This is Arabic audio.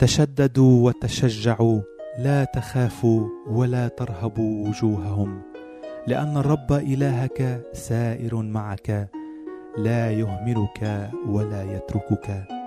تشددوا وتشجعوا، لا تخافوا ولا ترهبوا وجوههم، لأن الرب إلهك سائر معك، لا يهملك ولا يتركك.